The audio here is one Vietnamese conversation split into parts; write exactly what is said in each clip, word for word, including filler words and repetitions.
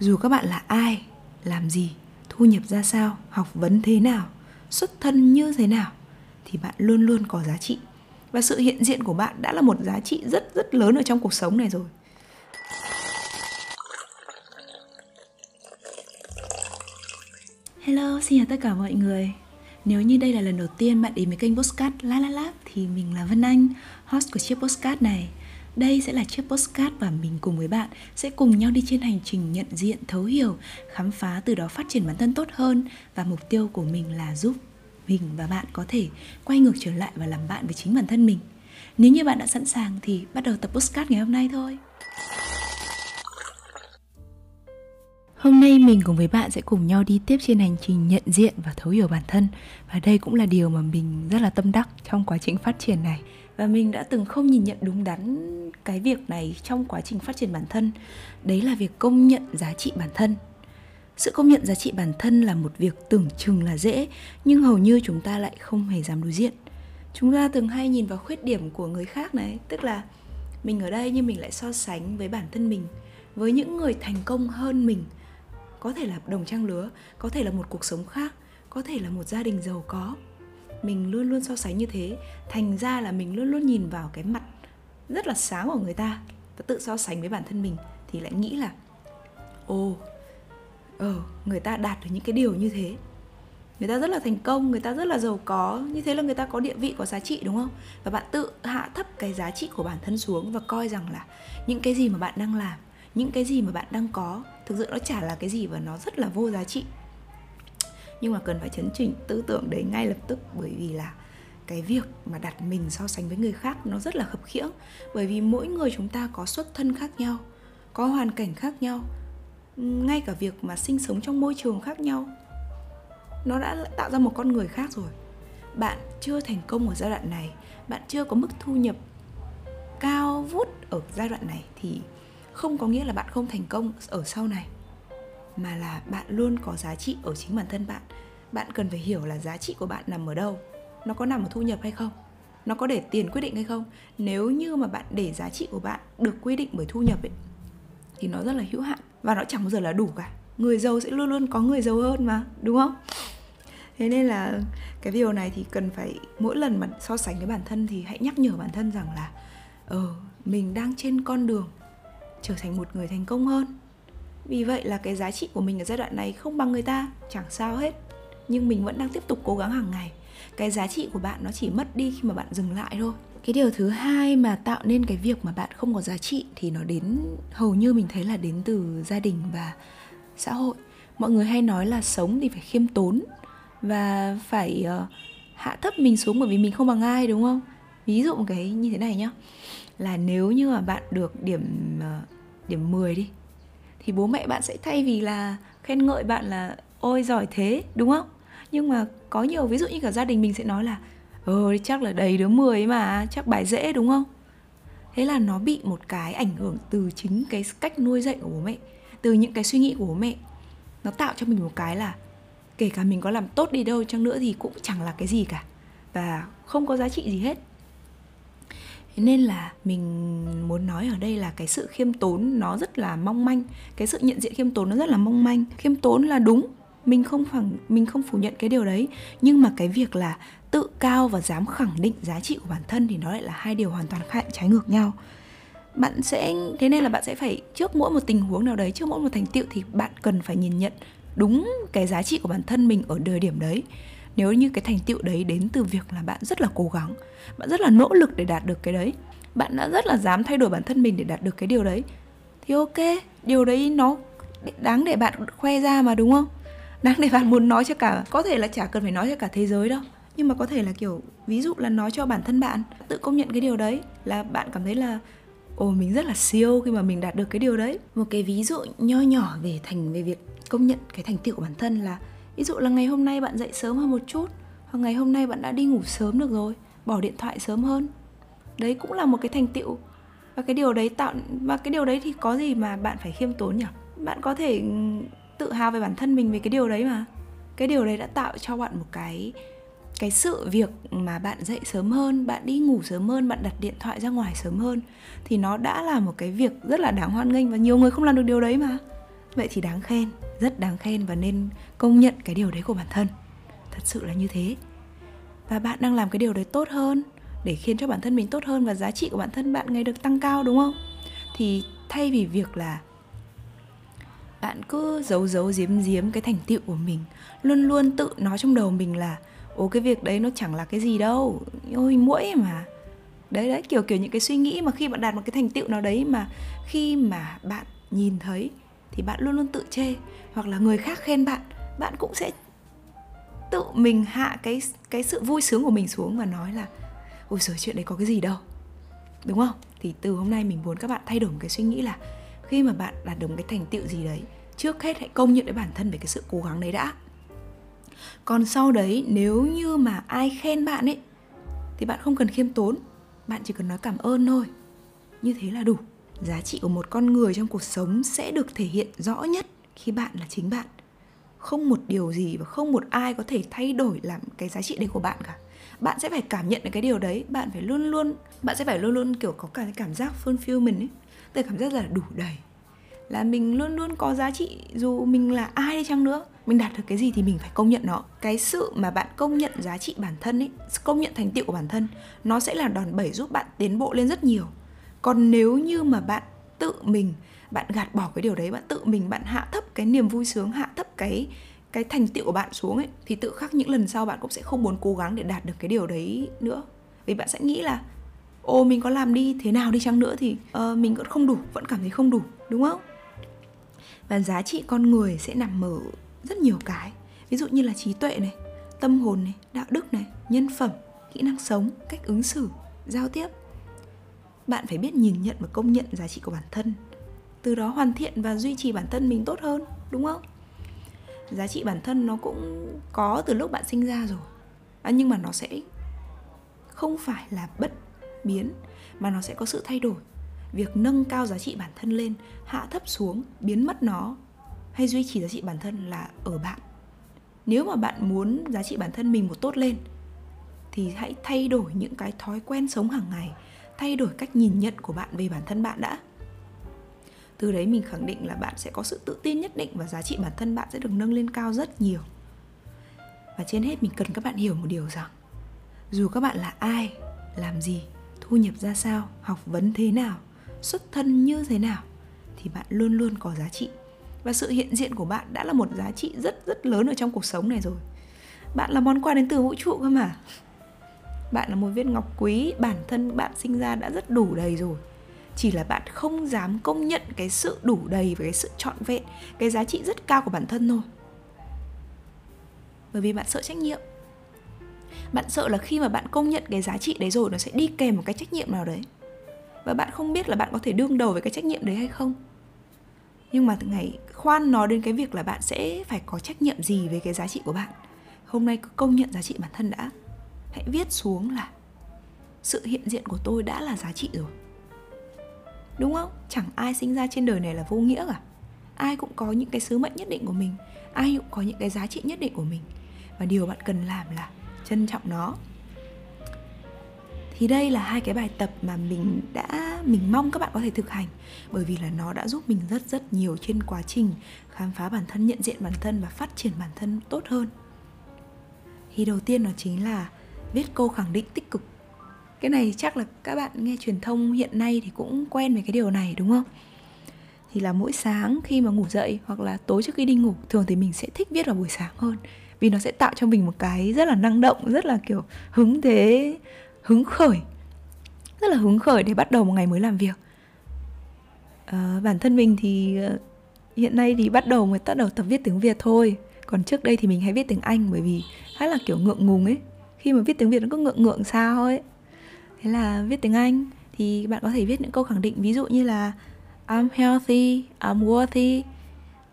Dù các bạn là ai, làm gì, thu nhập ra sao, học vấn thế nào, xuất thân như thế nào, thì bạn luôn luôn có giá trị. Và sự hiện diện của bạn đã là một giá trị rất rất lớn ở trong cuộc sống này rồi. Hello, xin chào tất cả mọi người. Nếu như đây là lần đầu tiên bạn đến với kênh podcast La La Lab thì mình là Vân Anh, host của chiếc podcast này. Đây sẽ là chiếc podcast và mình cùng với bạn sẽ cùng nhau đi trên hành trình nhận diện, thấu hiểu, khám phá, từ đó phát triển bản thân tốt hơn. Và mục tiêu của mình là giúp mình và bạn có thể quay ngược trở lại và làm bạn với chính bản thân mình. Nếu như bạn đã sẵn sàng thì bắt đầu tập podcast ngày hôm nay thôi. Hôm nay mình cùng với bạn sẽ cùng nhau đi tiếp trên hành trình nhận diện và thấu hiểu bản thân. Và đây cũng là điều mà mình rất là tâm đắc trong quá trình phát triển này. Và mình đã từng không nhìn nhận đúng đắn cái việc này trong quá trình phát triển bản thân. Đấy là việc công nhận giá trị bản thân. Sự công nhận giá trị bản thân là một việc tưởng chừng là dễ, nhưng hầu như chúng ta lại không hề dám đối diện. Chúng ta thường hay nhìn vào khuyết điểm của người khác này. Tức là mình ở đây nhưng mình lại so sánh với bản thân mình, với những người thành công hơn mình. Có thể là đồng trang lứa, có thể là một cuộc sống khác, có thể là một gia đình giàu có. Mình luôn luôn so sánh như thế. Thành ra là mình luôn luôn nhìn vào cái mặt rất là sáng của người ta và tự so sánh với bản thân mình. Thì lại nghĩ là Ồ, ờ, người ta đạt được những cái điều như thế. Người ta rất là thành công, người ta rất là giàu có. Như thế là người ta có địa vị, có giá trị, đúng không? Và bạn tự hạ thấp cái giá trị của bản thân xuống và coi rằng là những cái gì mà bạn đang làm, những cái gì mà bạn đang có, thực sự nó chả là cái gì và nó rất là vô giá trị. Nhưng mà cần phải chấn chỉnh tư tưởng đấy ngay lập tức, bởi vì là cái việc mà đặt mình so sánh với người khác nó rất là khập khiễng. Bởi vì mỗi người chúng ta có xuất thân khác nhau, có hoàn cảnh khác nhau, ngay cả việc mà sinh sống trong môi trường khác nhau, nó đã tạo ra một con người khác rồi. Bạn chưa thành công ở giai đoạn này, bạn chưa có mức thu nhập cao vút ở giai đoạn này thì không có nghĩa là bạn không thành công ở sau này, mà là bạn luôn có giá trị ở chính bản thân bạn. Bạn cần phải hiểu là giá trị của bạn nằm ở đâu. Nó có nằm ở thu nhập hay không? Nó có để tiền quyết định hay không? Nếu như mà bạn để giá trị của bạn được quy định bởi thu nhập ấy, thì nó rất là hữu hạn và nó chẳng bao giờ là đủ cả. Người giàu sẽ luôn luôn có người giàu hơn mà, đúng không? Thế nên là cái điều này thì cần phải mỗi lần mà so sánh với bản thân thì hãy nhắc nhở bản thân rằng là Ờ, mình đang trên con đường trở thành một người thành công hơn. Vì vậy là cái giá trị của mình ở giai đoạn này không bằng người ta, chẳng sao hết. Nhưng mình vẫn đang tiếp tục cố gắng hàng ngày. Cái giá trị của bạn nó chỉ mất đi khi mà bạn dừng lại thôi. Cái điều thứ hai mà tạo nên cái việc mà bạn không có giá trị thì nó đến, hầu như mình thấy là đến từ gia đình và xã hội. Mọi người hay nói là sống thì phải khiêm tốn và phải uh, hạ thấp mình xuống bởi vì mình không bằng ai, đúng không? Ví dụ một cái như thế này nhá, là nếu như mà bạn được điểm điểm mười đi thì bố mẹ bạn sẽ thay vì là khen ngợi bạn là ôi giỏi thế, đúng không? Nhưng mà có nhiều ví dụ như cả gia đình mình sẽ nói là ờ chắc là đầy đứa mười mà, chắc bài dễ, đúng không? Thế là nó bị một cái ảnh hưởng từ chính cái cách nuôi dạy của bố mẹ, từ những cái suy nghĩ của bố mẹ. Nó tạo cho mình một cái là kể cả mình có làm tốt đi đâu chăng nữa thì cũng chẳng là cái gì cả và không có giá trị gì hết. Nên là mình muốn nói ở đây là cái sự khiêm tốn nó rất là mong manh. Cái sự nhận diện khiêm tốn nó rất là mong manh. Khiêm tốn là đúng, mình không, phẳng, mình không phủ nhận cái điều đấy. Nhưng mà cái việc là tự cao và dám khẳng định giá trị của bản thân thì nó lại là hai điều hoàn toàn trái ngược nhau. Bạn sẽ, thế nên là bạn sẽ phải trước mỗi một tình huống nào đấy, trước mỗi một thành tựu thì bạn cần phải nhìn nhận đúng cái giá trị của bản thân mình ở thời điểm đấy. Nếu như cái thành tựu đấy đến từ việc là bạn rất là cố gắng, bạn rất là nỗ lực để đạt được cái đấy, bạn đã rất là dám thay đổi bản thân mình để đạt được cái điều đấy, thì ok, điều đấy nó đáng để bạn khoe ra mà, đúng không? Đáng để bạn muốn nói cho cả, có thể là chả cần phải nói cho cả thế giới đâu, nhưng mà có thể là kiểu ví dụ là nói cho bản thân bạn, tự công nhận cái điều đấy là bạn cảm thấy là ồ, mình rất là siêu khi mà mình đạt được cái điều đấy. Một cái ví dụ nho nhỏ về thành về việc công nhận cái thành tựu của bản thân là ví dụ là ngày hôm nay bạn dậy sớm hơn một chút, hoặc ngày hôm nay bạn đã đi ngủ sớm được rồi, bỏ điện thoại sớm hơn. Đấy cũng là một cái thành tựu. Và cái điều đấy tạo và cái điều đấy thì có gì mà bạn phải khiêm tốn nhỉ? Bạn có thể tự hào về bản thân mình về cái điều đấy mà. Cái điều đấy đã tạo cho bạn một cái cái sự việc mà bạn dậy sớm hơn, bạn đi ngủ sớm hơn, bạn đặt điện thoại ra ngoài sớm hơn thì nó đã là một cái việc rất là đáng hoan nghênh và nhiều người không làm được điều đấy mà. Vậy thì đáng khen, rất đáng khen và nên công nhận cái điều đấy của bản thân. Thật sự là như thế. Và bạn đang làm cái điều đấy tốt hơn để khiến cho bản thân mình tốt hơn và giá trị của bản thân bạn ngày được tăng cao, đúng không? Thì thay vì việc là bạn cứ giấu giấu giếm giếm cái thành tựu của mình, luôn luôn tự nói trong đầu mình là ồ cái việc đấy nó chẳng là cái gì đâu, ôi muỗi mà. Đấy đấy, kiểu kiểu những cái suy nghĩ mà khi bạn đạt một cái thành tựu nào đấy mà khi mà bạn nhìn thấy thì bạn luôn luôn tự chê, hoặc là người khác khen bạn, bạn cũng sẽ tự mình hạ cái cái sự vui sướng của mình xuống và nói là ôi giời, chuyện đấy có cái gì đâu, đúng không? Thì từ hôm nay mình muốn các bạn thay đổi một cái suy nghĩ là khi mà bạn đạt được một cái thành tựu gì đấy, trước hết hãy công nhận với bản thân về cái sự cố gắng đấy đã. Còn sau đấy, nếu như mà ai khen bạn ấy thì bạn không cần khiêm tốn, bạn chỉ cần nói cảm ơn thôi. Như thế là đủ. Giá trị của một con người trong cuộc sống sẽ được thể hiện rõ nhất khi bạn là chính bạn. Không một điều gì và không một ai có thể thay đổi làm cái giá trị đấy của bạn cả. Bạn sẽ phải cảm nhận được cái điều đấy, bạn phải luôn luôn bạn sẽ phải luôn luôn kiểu có cả cái cảm giác fulfillment ấy, tức là cảm giác là đủ đầy. Là mình luôn luôn có giá trị, dù mình là ai đi chăng nữa, mình đạt được cái gì thì mình phải công nhận nó. Cái sự mà bạn công nhận giá trị bản thân ấy, công nhận thành tựu của bản thân, nó sẽ là đòn bẩy giúp bạn tiến bộ lên rất nhiều. Còn nếu như mà bạn tự mình, bạn gạt bỏ cái điều đấy, bạn tự mình, bạn hạ thấp cái niềm vui sướng, hạ thấp cái cái thành tựu của bạn xuống ấy, thì tự khắc những lần sau bạn cũng sẽ không muốn cố gắng để đạt được cái điều đấy nữa. Vì bạn sẽ nghĩ là ô mình có làm đi thế nào đi chăng nữa thì uh, mình vẫn không đủ, vẫn cảm thấy không đủ, đúng không? Và giá trị con người sẽ nằm ở rất nhiều cái, ví dụ như là trí tuệ này, tâm hồn này, đạo đức này, nhân phẩm, kỹ năng sống, cách ứng xử, giao tiếp. Bạn phải biết nhìn nhận và công nhận giá trị của bản thân, từ đó hoàn thiện và duy trì bản thân mình tốt hơn, đúng không? Giá trị bản thân nó cũng có từ lúc bạn sinh ra rồi à, nhưng mà nó sẽ không phải là bất biến, mà nó sẽ có sự thay đổi. Việc nâng cao giá trị bản thân lên, hạ thấp xuống, biến mất nó hay duy trì giá trị bản thân là ở bạn. Nếu mà bạn muốn giá trị bản thân mình một tốt lên thì hãy thay đổi những cái thói quen sống hàng ngày, thay đổi cách nhìn nhận của bạn về bản thân bạn đã. Từ đấy mình khẳng định là bạn sẽ có sự tự tin nhất định và giá trị bản thân bạn sẽ được nâng lên cao rất nhiều. Và trên hết mình cần các bạn hiểu một điều rằng dù các bạn là ai, làm gì, thu nhập ra sao, học vấn thế nào, xuất thân như thế nào thì bạn luôn luôn có giá trị. Và sự hiện diện của bạn đã là một giá trị rất rất lớn ở trong cuộc sống này rồi. Bạn là món quà đến từ vũ trụ cơ mà. Bạn là một viên ngọc quý, bản thân bạn sinh ra đã rất đủ đầy rồi. Chỉ là bạn không dám công nhận cái sự đủ đầy và cái sự trọn vẹn, cái giá trị rất cao của bản thân thôi. Bởi vì bạn sợ trách nhiệm. Bạn sợ là khi mà bạn công nhận cái giá trị đấy rồi, nó sẽ đi kèm một cái trách nhiệm nào đấy. Và bạn không biết là bạn có thể đương đầu với cái trách nhiệm đấy hay không. Nhưng mà ngày khoan nói đến cái việc là bạn sẽ phải có trách nhiệm gì về cái giá trị của bạn. Hôm nay cứ công nhận giá trị bản thân đã. Hãy viết xuống là sự hiện diện của tôi đã là giá trị rồi. Đúng không? Chẳng ai sinh ra trên đời này là vô nghĩa cả. Ai cũng có những cái sứ mệnh nhất định của mình, ai cũng có những cái giá trị nhất định của mình. Và điều bạn cần làm là trân trọng nó. Thì đây là hai cái bài tập mà mình đã mình mong các bạn có thể thực hành, bởi vì là nó đã giúp mình rất rất nhiều trên quá trình khám phá bản thân, nhận diện bản thân và phát triển bản thân tốt hơn. Thì đầu tiên nó chính là viết câu khẳng định tích cực. Cái này chắc là các bạn nghe truyền thông hiện nay thì cũng quen với cái điều này, đúng không? Thì là mỗi sáng khi mà ngủ dậy hoặc là tối trước khi đi ngủ, thường thì mình sẽ thích viết vào buổi sáng hơn, vì nó sẽ tạo cho mình một cái rất là năng động, rất là kiểu hứng thế, hứng khởi, rất là hứng khởi để bắt đầu một ngày mới làm việc. À, bản thân mình thì hiện nay thì bắt đầu mới bắt đầu tập viết tiếng Việt thôi. Còn trước đây thì mình hay viết tiếng Anh, bởi vì khá là kiểu ngượng ngùng ấy. Khi mà viết tiếng Việt nó cứ ngượng ngượng sao ấy. Thế là viết tiếng Anh thì bạn có thể viết những câu khẳng định, ví dụ như là I'm healthy, I'm worthy,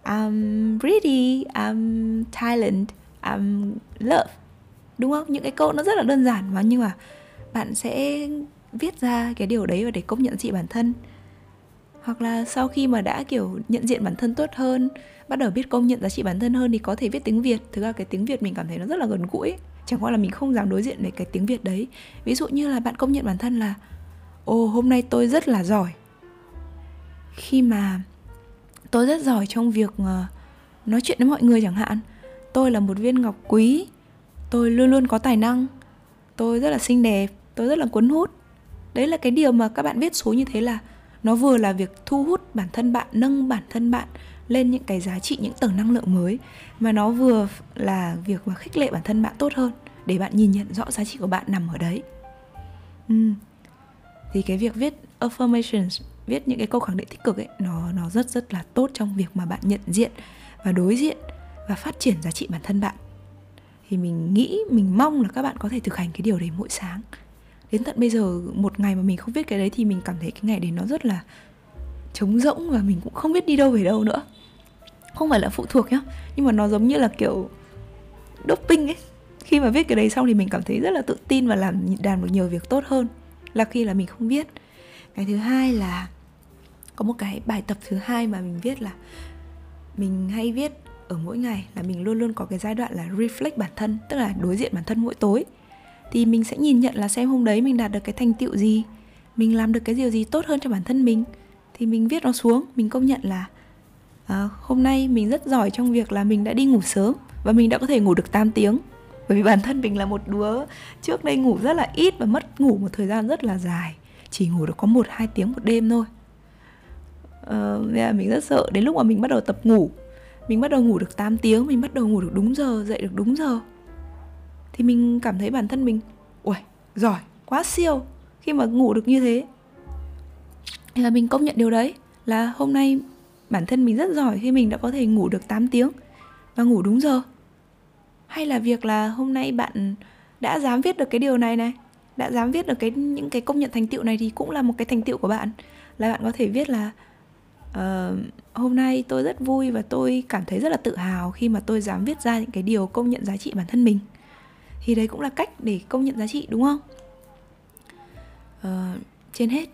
I'm pretty, I'm talented, I'm love. Đúng không? Những cái câu nó rất là đơn giản mà, nhưng mà bạn sẽ viết ra cái điều đấy và để công nhận giá trị bản thân. Hoặc là sau khi mà đã kiểu nhận diện bản thân tốt hơn, bắt đầu biết công nhận giá trị bản thân hơn thì có thể viết tiếng Việt. Thực ra cái tiếng Việt mình cảm thấy nó rất là gần gũi, chẳng qua là mình không dám đối diện với cái tiếng Việt đấy. Ví dụ như là bạn công nhận bản thân là ồ, hôm nay tôi rất là giỏi. Khi mà Tôi rất giỏi trong việc nói chuyện với mọi người chẳng hạn. Tôi là một viên ngọc quý. Tôi luôn luôn có tài năng. Tôi rất là xinh đẹp. Tôi rất là cuốn hút. Đấy là cái điều mà các bạn viết số như thế là nó vừa là việc thu hút bản thân bạn, nâng bản thân bạn lên những cái giá trị, những tầng năng lượng mới, mà nó vừa là việc mà khích lệ bản thân bạn tốt hơn để bạn nhìn nhận rõ giá trị của bạn nằm ở đấy. uhm. Thì cái việc viết affirmations, viết những cái câu khẳng định tích cực ấy, nó, nó rất rất là tốt trong việc mà bạn nhận diện và đối diện và phát triển giá trị bản thân bạn. Thì mình nghĩ, mình mong là các bạn có thể thực hành cái điều đấy mỗi sáng. Đến tận bây giờ, một ngày mà mình không viết cái đấy thì mình cảm thấy cái ngày đấy nó rất là trống rỗng và mình cũng không biết đi đâu về đâu nữa. Không phải là phụ thuộc nhá, nhưng mà nó giống như là kiểu doping ấy. Khi mà viết cái đấy xong thì mình cảm thấy rất là tự tin và làm làm được nhiều việc tốt hơn là khi là mình không viết. Cái thứ hai là có một cái bài tập thứ hai mà mình viết là mình hay viết ở mỗi ngày là mình luôn luôn có cái giai đoạn là reflect bản thân, tức là đối diện bản thân mỗi tối. Thì mình sẽ nhìn nhận là xem hôm đấy mình đạt được cái thành tựu gì, mình làm được cái điều gì tốt hơn cho bản thân mình. Thì mình viết nó xuống, mình công nhận là à, hôm nay mình rất giỏi trong việc là mình đã đi ngủ sớm và mình đã có thể ngủ được tám tiếng. Bởi vì bản thân mình là một đứa trước đây ngủ rất là ít và mất ngủ một thời gian rất là dài, chỉ ngủ được có một đến hai tiếng một đêm thôi. à, Nên là mình rất sợ. Đến lúc mà mình bắt đầu tập ngủ, mình bắt đầu ngủ được tám tiếng, mình bắt đầu ngủ được đúng giờ, dậy được đúng giờ, thì mình cảm thấy bản thân mình ui, giỏi, quá siêu khi mà ngủ được như thế. Thì là mình công nhận điều đấy, là hôm nay bản thân mình rất giỏi khi mình đã có thể ngủ được tám tiếng và ngủ đúng giờ. Hay là việc là hôm nay bạn đã dám viết được cái điều này này, đã dám viết được cái những cái công nhận thành tựu này thì cũng là một cái thành tựu của bạn. Là bạn có thể viết là uh, hôm nay tôi rất vui và tôi cảm thấy rất là tự hào khi mà tôi dám viết ra những cái điều công nhận giá trị bản thân mình. Thì đấy cũng là cách để công nhận giá trị, đúng không? Uh, trên hết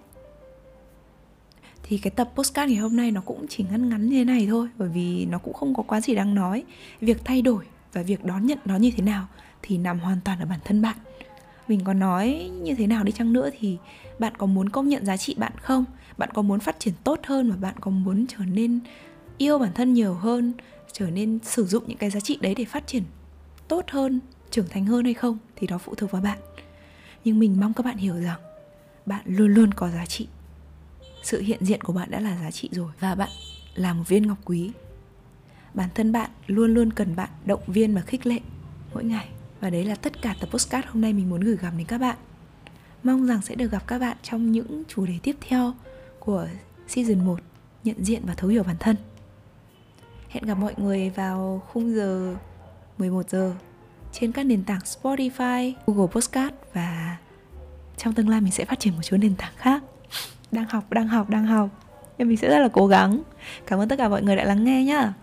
thì cái tập podcast ngày hôm nay nó cũng chỉ ngắn ngắn như thế này thôi, bởi vì nó cũng không có quá gì đáng nói. Việc thay đổi và việc đón nhận nó như thế nào thì nằm hoàn toàn ở bản thân bạn. Mình có nói như thế nào đi chăng nữa thì bạn có muốn công nhận giá trị bạn không? Bạn có muốn phát triển tốt hơn và bạn có muốn trở nên yêu bản thân nhiều hơn, trở nên sử dụng những cái giá trị đấy để phát triển tốt hơn, trưởng thành hơn hay không? Thì đó phụ thuộc vào bạn. Nhưng mình mong các bạn hiểu rằng bạn luôn luôn có giá trị. Sự hiện diện của bạn đã là giá trị rồi, và bạn là một viên ngọc quý. Bản thân bạn luôn luôn cần bạn động viên và khích lệ mỗi ngày. Và đấy là tất cả tập podcast hôm nay mình muốn gửi gắm đến các bạn. Mong rằng sẽ được gặp các bạn trong những chủ đề tiếp theo của Season một, nhận diện và thấu hiểu bản thân. Hẹn gặp mọi người vào khung giờ mười một giờ trên các nền tảng Spotify, Google Podcast, và trong tương lai mình sẽ phát triển một số nền tảng khác. Đang học, đang học, đang học. Nhưng mình sẽ rất là cố gắng. Cảm ơn tất cả mọi người đã lắng nghe nhá.